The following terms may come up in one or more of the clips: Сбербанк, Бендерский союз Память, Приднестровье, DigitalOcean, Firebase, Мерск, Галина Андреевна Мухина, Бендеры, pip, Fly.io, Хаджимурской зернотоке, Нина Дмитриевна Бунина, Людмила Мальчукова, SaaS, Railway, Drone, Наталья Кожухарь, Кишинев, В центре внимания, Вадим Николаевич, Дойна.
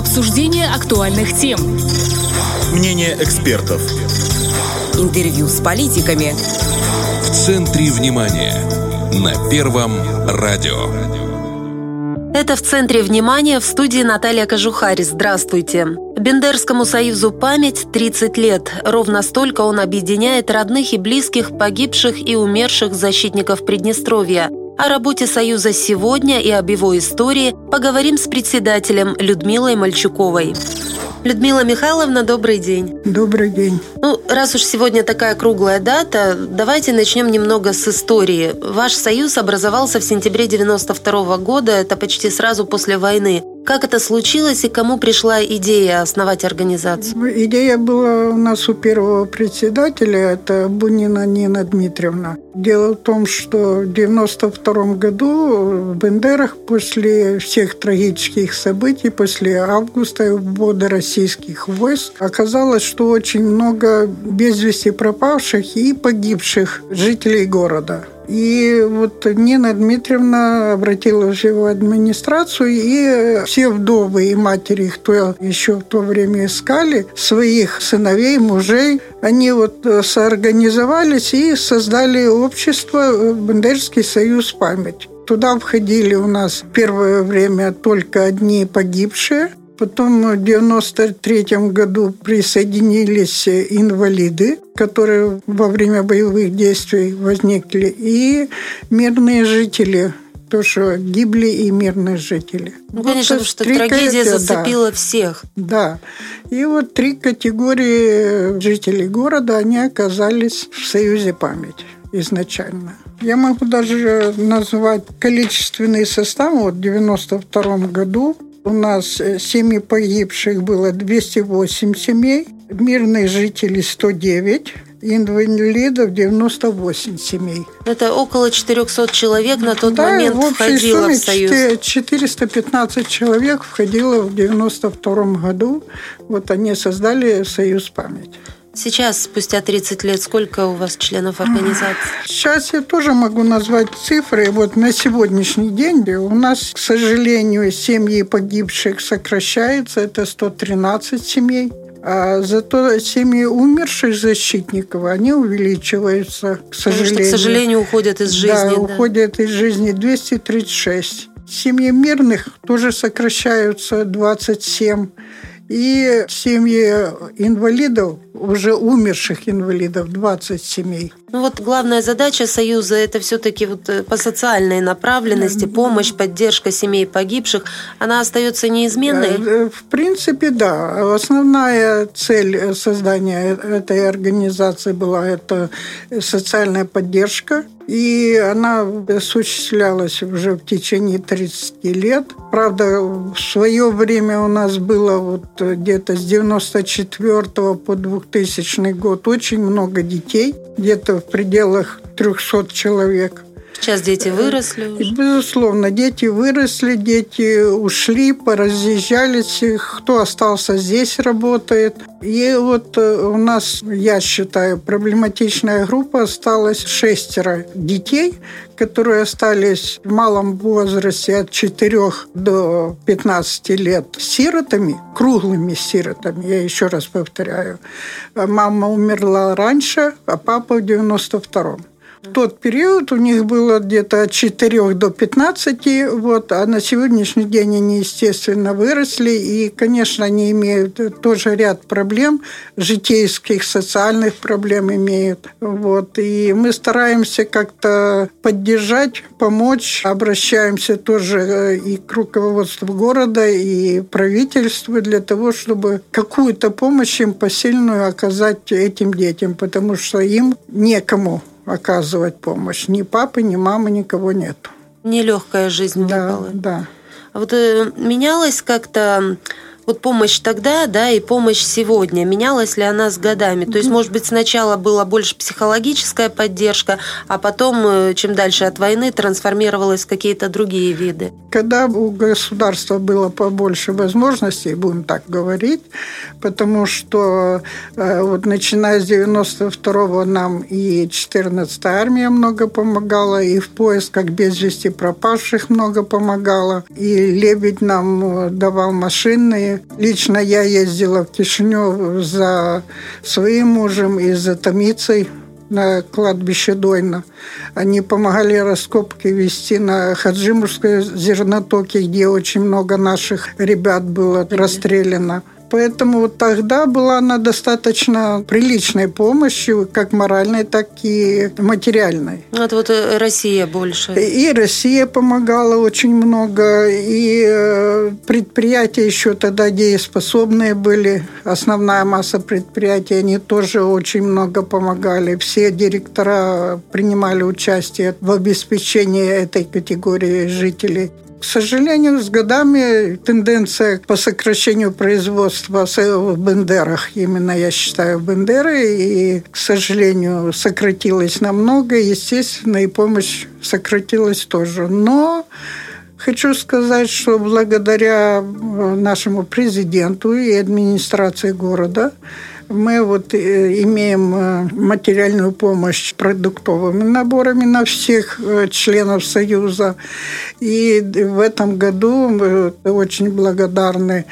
Обсуждение актуальных тем. Мнение экспертов. Интервью с политиками. В центре внимания. На Первом радио. Это «В центре внимания», в студии Наталья Кожухарь. Здравствуйте. Бендерскому союзу «Память» 30 лет. Ровно столько он объединяет родных и близких погибших и умерших защитников Приднестровья. О работе союза сегодня и об его истории поговорим с председателем Людмилой Мальчуковой. Людмила Михайловна, добрый день. Добрый день. Раз уж сегодня такая круглая дата, давайте начнем немного с истории. Ваш союз образовался в сентябре 1992 года, это почти сразу после войны. Как это случилось и кому пришла идея основать организацию? Идея была у нас у первого председателя, это Бунина Нина Дмитриевна. Дело в том, что в 1992 году в Бендерах после всех трагических событий, после августа и ввода российских войск, оказалось, что очень много без вести пропавших и погибших жителей города. И вот Нина Дмитриевна обратилась в администрацию, и все вдовы и матери, кто еще в то время искали своих сыновей, мужей, они вот соорганизовались и создали общество «Бендерский союз Память». Туда входили у нас в первое время только одни погибшие. Потом в 1993 году присоединились инвалиды, которые во время боевых действий возникли, и мирные жители, то, что гибли и мирные жители. Ну, конечно, потому что трагедия зацепила всех. Да. И вот 3 категории жителей города, они оказались в Союзе «Память» изначально. Я могу даже назвать количественный состав. Вот в 1992 году у нас семьи погибших было 208 семей, мирные жители 109, инвалидов 98 семей. Это около 400 человек на тот момент входило в Союз. Да, в общей сумме 415 человек входило в 1992 году. Вот они создали Союз «Память». Сейчас, спустя 30 лет, сколько у вас членов организации? Сейчас я тоже могу назвать цифры. Вот на сегодняшний день у нас, к сожалению, семьи погибших сокращаются. Это 113 семей. А зато семьи умерших защитников, они увеличиваются, к сожалению. Потому что, к сожалению, уходят из жизни. Да, уходят из жизни 236. Семьи мирных тоже сокращаются 27. И семьи инвалидов, уже умерших инвалидов, 20 семей. Ну вот главная задача Союза – это все-таки вот по социальной направленности, помощь, поддержка семей погибших. Она остается неизменной? В принципе, да. Основная цель создания этой организации была – это социальная поддержка. И она осуществлялась уже в течение 30 лет. Правда, в свое время у нас было вот где-то с 1994 по 2000 год очень много детей, где-то в пределах 300 человек. Сейчас дети выросли уже. Безусловно, дети выросли, дети ушли, поразъезжались, кто остался здесь, работает. И вот у нас, я считаю, проблематичная группа осталась 6 детей, которые остались в малом возрасте от 4 до 15 лет сиротами, круглыми сиротами, я еще раз повторяю. Мама умерла раньше, а папа в 1992-м. В тот период у них было где-то от 4 до 15, вот, а на сегодняшний день они, естественно, выросли, и, конечно, они имеют тоже ряд проблем, житейских, социальных проблем имеют. Вот, и мы стараемся как-то поддержать, помочь, обращаемся тоже и к руководству города, и правительству для того, чтобы какую-то помощь им посильную оказать этим детям, потому что им некому оказывать помощь. Ни папы, ни мамы, никого нет. Нелегкая жизнь выпала. Да. А вот менялась как-то вот помощь тогда, да, и помощь сегодня. Менялась ли она с годами? То есть, может быть, сначала была больше психологическая поддержка, а потом, чем дальше от войны, трансформировалась в какие-то другие виды. Когда у государства было побольше возможностей, будем так говорить, потому что вот начиная с 1992-го нам и 14-я армия много помогала, и в поисках без вести пропавших много помогала, и Лебедь нам давал машины, Кишиневе. Лично я ездила в Кишинев за своим мужем и за томицей на кладбище Дойна. Они помогали раскопки вести на Хаджимурской зернотоке, где очень много наших ребят было расстреляно. Поэтому тогда была она достаточно приличной помощью, как моральной, так и материальной. Это вот Россия больше. И Россия помогала очень много, и предприятия еще тогда дееспособные были. Основная масса предприятий, они тоже очень много помогали. Все директора принимали участие в обеспечении этой категории жителей. К сожалению, с годами тенденция по сокращению производства в Бендерах, именно я считаю Бендеры, и, к сожалению, сократилась намного, естественно, и помощь сократилась тоже. Но хочу сказать, что благодаря нашему президенту и администрации города мы вот имеем материальную помощь продуктовыми наборами на всех членов Союза. И в этом году мы очень благодарны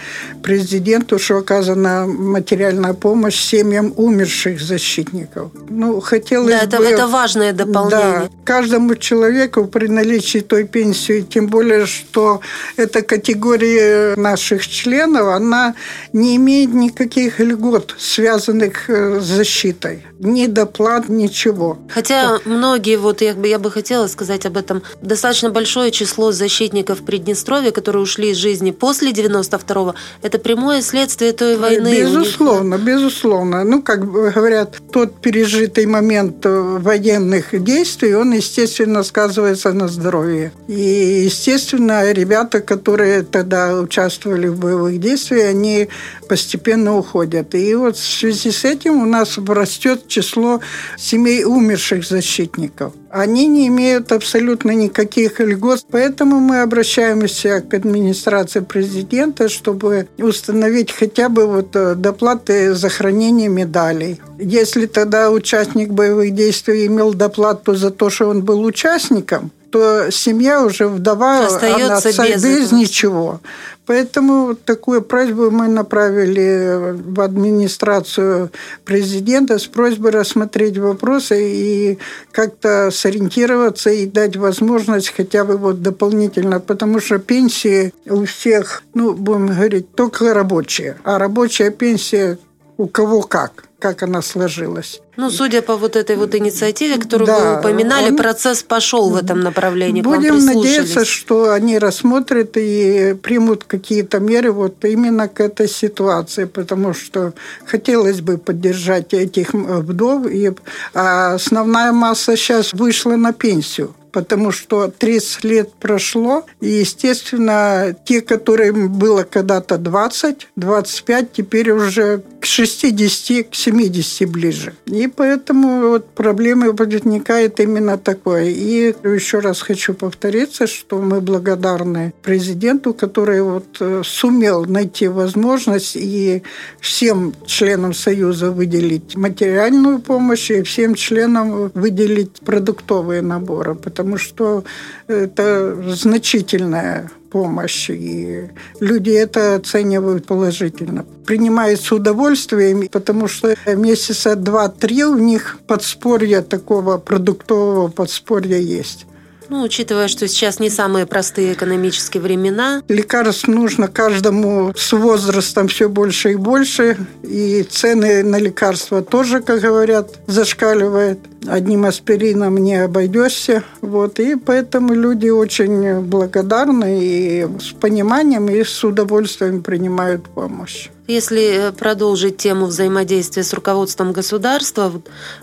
президенту, что оказана материальная помощь семьям умерших защитников. Ну, хотелось да, бы... это важное дополнение. Да, каждому человеку при наличии той пенсии, тем более, что эта категория наших членов, она не имеет никаких льгот, связанных с защитой. Ни доплат, ничего. Хотя многие, вот я бы хотела сказать об этом, достаточно большое число защитников Приднестровья, которые ушли из жизни после 92-го, это прямое следствие той войны. Безусловно, безусловно. Ну, как говорят, тот пережитый момент военных действий, он, естественно, сказывается на здоровье. И, естественно, ребята, которые тогда участвовали в боевых действиях, они постепенно уходят. И вот в связи с этим у нас растет число семей умерших защитников. Они не имеют абсолютно никаких льгот, поэтому мы обращаемся к администрации президента, чтобы установить хотя бы вот доплаты за хранение медалей. Если тогда участник боевых действий имел доплату за то, что он был участником, то семья уже вдова, остается без ничего. Поэтому такую просьбу мы направили в администрацию президента с просьбой рассмотреть вопросы и как-то сориентироваться и дать возможность хотя бы вот дополнительно, потому что пенсии у всех, ну, будем говорить, только рабочие, а рабочая пенсия у кого как она сложилась. Ну, судя по вот этой вот инициативе, которую вы упоминали, процесс пошел в этом направлении. Будем надеяться, что они рассмотрят и примут какие-то меры вот именно к этой ситуации, потому что хотелось бы поддержать этих вдов. И основная масса сейчас вышла на пенсию, потому что 30 лет прошло, и, естественно, те, которым было когда-то 20-25, теперь уже к 60, к 70 ближе. И поэтому вот проблемы возникает именно такое. И еще раз хочу повториться, что мы благодарны президенту, который вот сумел найти возможность и всем членам Союза выделить материальную помощь, и всем членам выделить продуктовые наборы, потому что это значительная помощь, и люди это оценивают положительно. Принимают с удовольствием, потому что месяца 2-3 у них подспорья такого продуктового подспорья есть. Ну, учитывая, что сейчас не самые простые экономические времена. Лекарств нужно каждому с возрастом все больше и больше. И цены на лекарства тоже, как говорят, зашкаливают. Одним аспирином не обойдешься. Вот. И поэтому люди очень благодарны и с пониманием, и с удовольствием принимают помощь. Если продолжить тему взаимодействия с руководством государства,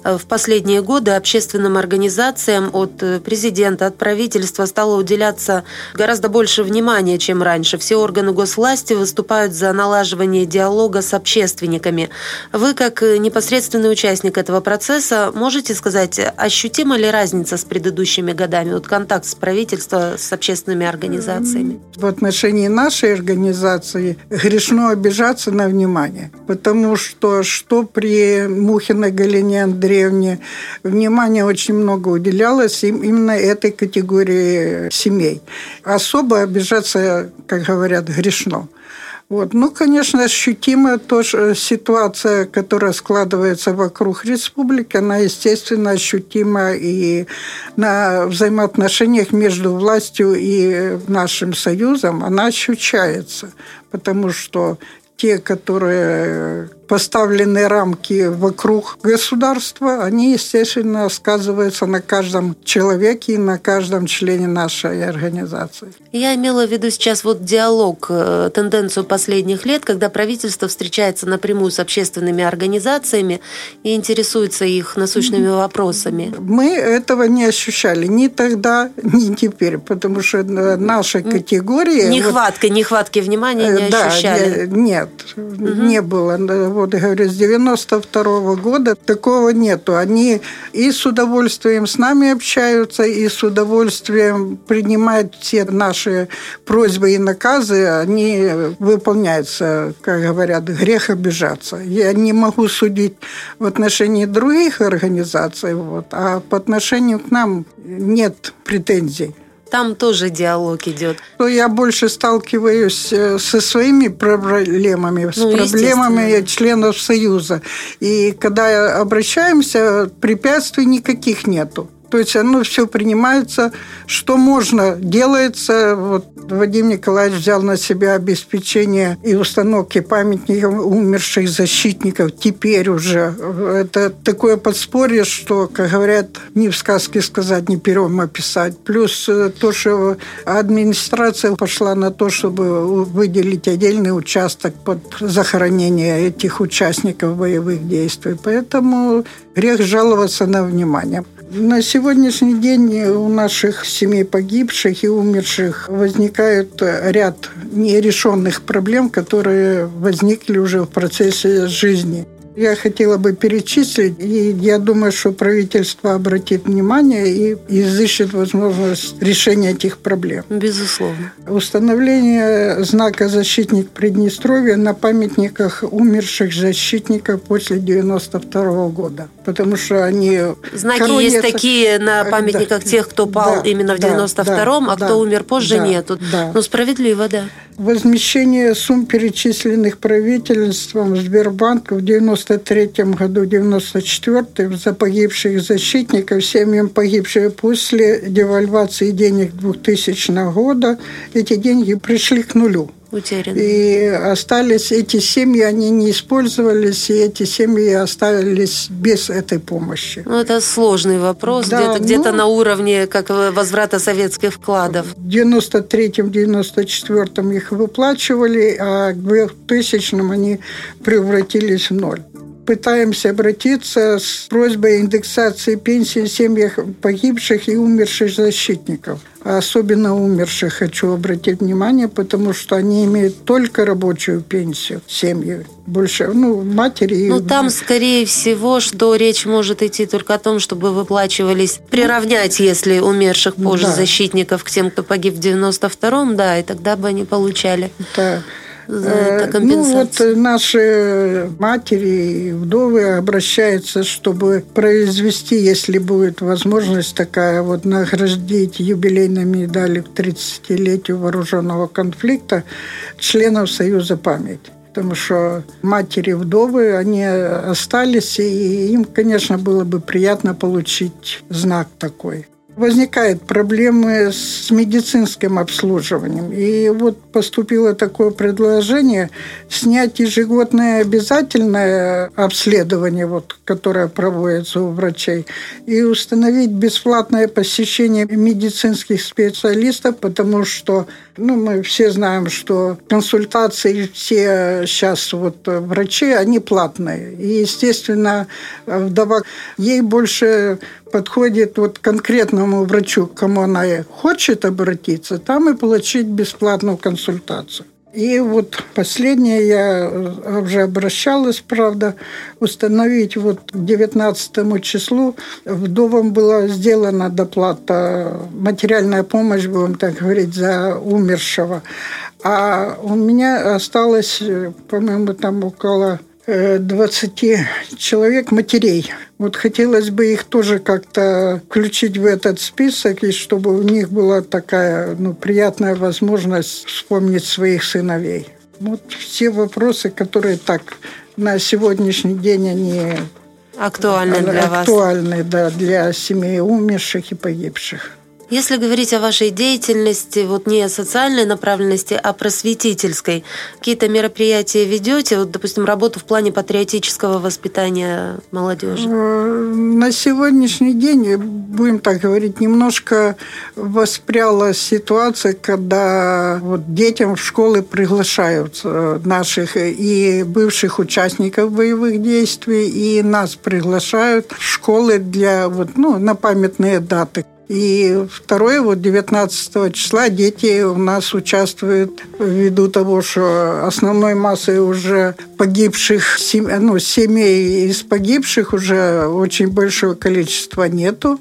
в последние годы общественным организациям от президента, от правительства стало уделяться гораздо больше внимания, чем раньше. Все органы госвласти выступают за налаживание диалога с общественниками. Вы, как непосредственный участник этого процесса, можете сказать, ощутима ли разница с предыдущими годами, вот контакт с правительством, с общественными организациями? В отношении нашей организации грешно обижаться на внимание. Потому что при Мухиной Галине Андреевне внимание очень много уделялось именно этой категории семей. Особо обижаться, как говорят, грешно. Вот. Ну, конечно, ощутима тоже ситуация, которая складывается вокруг республики, она, естественно, ощутима и на взаимоотношениях между властью и нашим союзом, она ощущается, потому что те, которые поставлены рамки вокруг государства, они, естественно, сказываются на каждом человеке и на каждом члене нашей организации. Я имела в виду сейчас вот диалог, тенденцию последних лет, когда правительство встречается напрямую с общественными организациями и интересуется их насущными вопросами. Мы этого не ощущали ни тогда, ни теперь, потому что наши категории... Нехватки внимания не ощущали. Нет, не было. Вот, говорю, с 92-го года такого нету. Они и с удовольствием с нами общаются, и с удовольствием принимают все наши просьбы и наказы. Они выполняются, как говорят, грех обижаться. Я не могу судить в отношении других организаций, вот, а по отношению к нам нет претензий. Там тоже диалог идет. Но я больше сталкиваюсь со своими проблемами, с проблемами членов Союза. И когда обращаемся, препятствий никаких нету. То есть оно все принимается, что можно, делается. Вот Вадим Николаевич взял на себя обеспечение и установки памятников умерших защитников. Теперь уже это такое подспорье, что, как говорят, ни в сказке сказать, ни пером описать. Плюс то, что администрация пошла на то, чтобы выделить отдельный участок под захоронение этих участников боевых действий. Поэтому грех жаловаться на внимание. На сегодняшний день у наших семей погибших и умерших возникает ряд нерешенных проблем, которые возникли уже в процессе жизни. Я хотела бы перечислить, и я думаю, что правительство обратит внимание и изыщет возможность решения этих проблем. Безусловно. Установление знака «Защитник Приднестровья» на памятниках умерших защитников после 1992 года. Потому что они... Знаки коронятся. Есть такие на памятниках тех, кто пал именно в 1992-м, кто умер позже, нету. Да. Ну, справедливо, да. Возмещение сумм, перечисленных правительством Сбербанка в 1993 году, 1994 за погибших защитников, семьям погибших после девальвации денег 2000 года, эти деньги пришли к нулю. Утеряны. И остались эти семьи, они не использовались, и эти семьи остались без этой помощи. Ну, это сложный вопрос, да, где-то на уровне как возврата советских вкладов. В 1993-1994 их выплачивали, а к 2000-м они превратились в ноль. Пытаемся обратиться с просьбой индексации пенсии в семьях погибших и умерших защитников. Особенно умерших хочу обратить внимание, потому что они имеют только рабочую пенсию, семьи. Больше, матери. Ну, там, скорее всего, что речь может идти только о том, чтобы выплачивались, приравнять, если умерших позже защитников к тем, кто погиб в 92-м, и тогда бы они получали. Да. Наши матери и вдовы обращаются, чтобы произвести, если будет возможность такая, наградить юбилейной медалью к 30-летию вооруженного конфликта членов Союза «Память». Потому что матери-вдовы, они остались, и им, конечно, было бы приятно получить знак такой. Возникают проблемы с медицинским обслуживанием. И поступило такое предложение снять ежегодное обязательное обследование, которое проводится у врачей, и установить бесплатное посещение медицинских специалистов, потому что мы все знаем, что консультации все сейчас врачи, они платные. И, естественно, вдова, ей больше подходит конкретному врачу, к кому она хочет обратиться, там и получить бесплатную консультацию. И последнее, я уже обращалась, правда, установить к 19 числу вдовам была сделана доплата, материальная помощь, будем так говорить, за умершего. А у меня осталось, по-моему, там около 20 человек, матерей. Хотелось бы их тоже как-то включить в этот список, и чтобы у них была такая приятная возможность вспомнить своих сыновей. Вот все вопросы, которые так на сегодняшний день они актуальны для вас. Актуальны, да, для семей умерших и погибших. Если говорить о вашей деятельности, вот не о социальной направленности, а просветительской, какие-то мероприятия ведете, вот, допустим, работу в плане патриотического воспитания молодежи? На сегодняшний день, будем так говорить, немножко воспряла ситуация, когда вот детям в школы приглашают наших и бывших участников боевых действий, и нас приглашают в школы для, вот, ну, на памятные даты. И второе, вот 19 числа дети у нас участвуют ввиду того, что основной массой уже погибших, семей из погибших уже очень большого количества нету.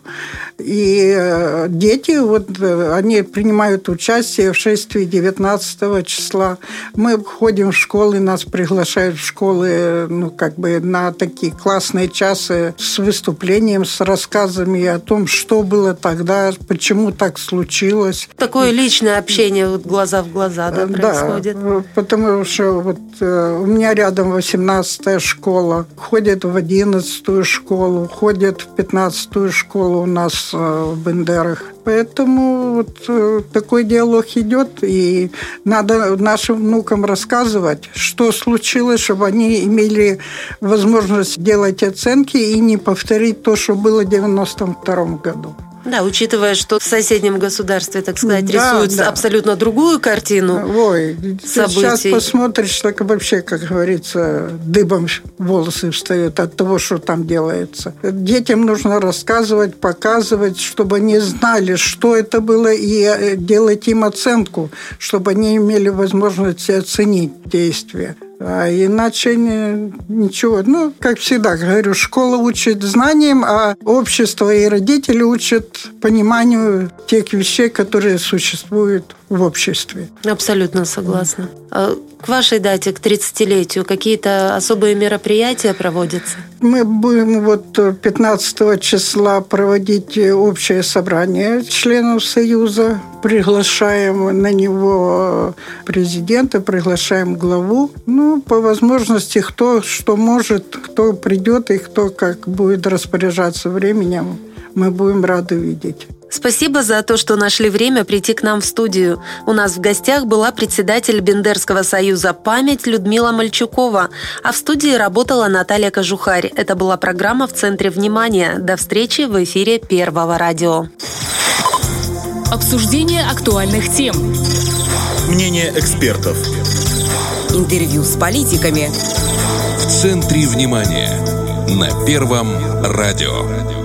И дети, вот, они принимают участие в шествии 19 числа. Мы ходим в школы, нас приглашают в школы, ну, как бы на такие классные часы с выступлением, с рассказами о том, что было тогда, почему так случилось. Такое личное общение вот глаза в глаза, да, происходит? Да, потому что вот у меня рядом 18-я школа, ходят в 11-ю школу, ходят в 15-ю школу у нас в Бендерах. Поэтому вот такой диалог идет, и надо нашим внукам рассказывать, что случилось, чтобы они имели возможность делать оценки и не повторить то, что было в 1992 году. Да, учитывая, что в соседнем государстве, так сказать, да, рисуют абсолютно другую картину. Ой, событий. Сейчас посмотришь, так вообще, как говорится, дыбом волосы встают от того, что там делается. Детям нужно рассказывать, показывать, чтобы они знали, что это было, и делать им оценку, чтобы они имели возможность оценить действия. А иначе ничего. Ну, как всегда, говорю, школа учит знаниям, а общество и родители учат пониманию тех вещей, которые существуют в обществе. Абсолютно согласна. А к вашей дате, к 30-летию, какие-то особые мероприятия проводятся? Мы будем вот 15 числа проводить общее собрание членов Союза. Приглашаем на него президента, приглашаем главу. Ну, по возможности, кто что может, кто придет и кто как будет распоряжаться временем, мы будем рады видеть. Спасибо за то, что нашли время прийти к нам в студию. У нас в гостях была председатель Бендерского союза «Память» Людмила Мальчукова, а в студии работала Наталья Кожухарь. Это была программа «В центре внимания». До встречи в эфире Первого радио. Обсуждение актуальных тем. Мнение экспертов. Интервью с политиками. В центре внимания на Первом радио.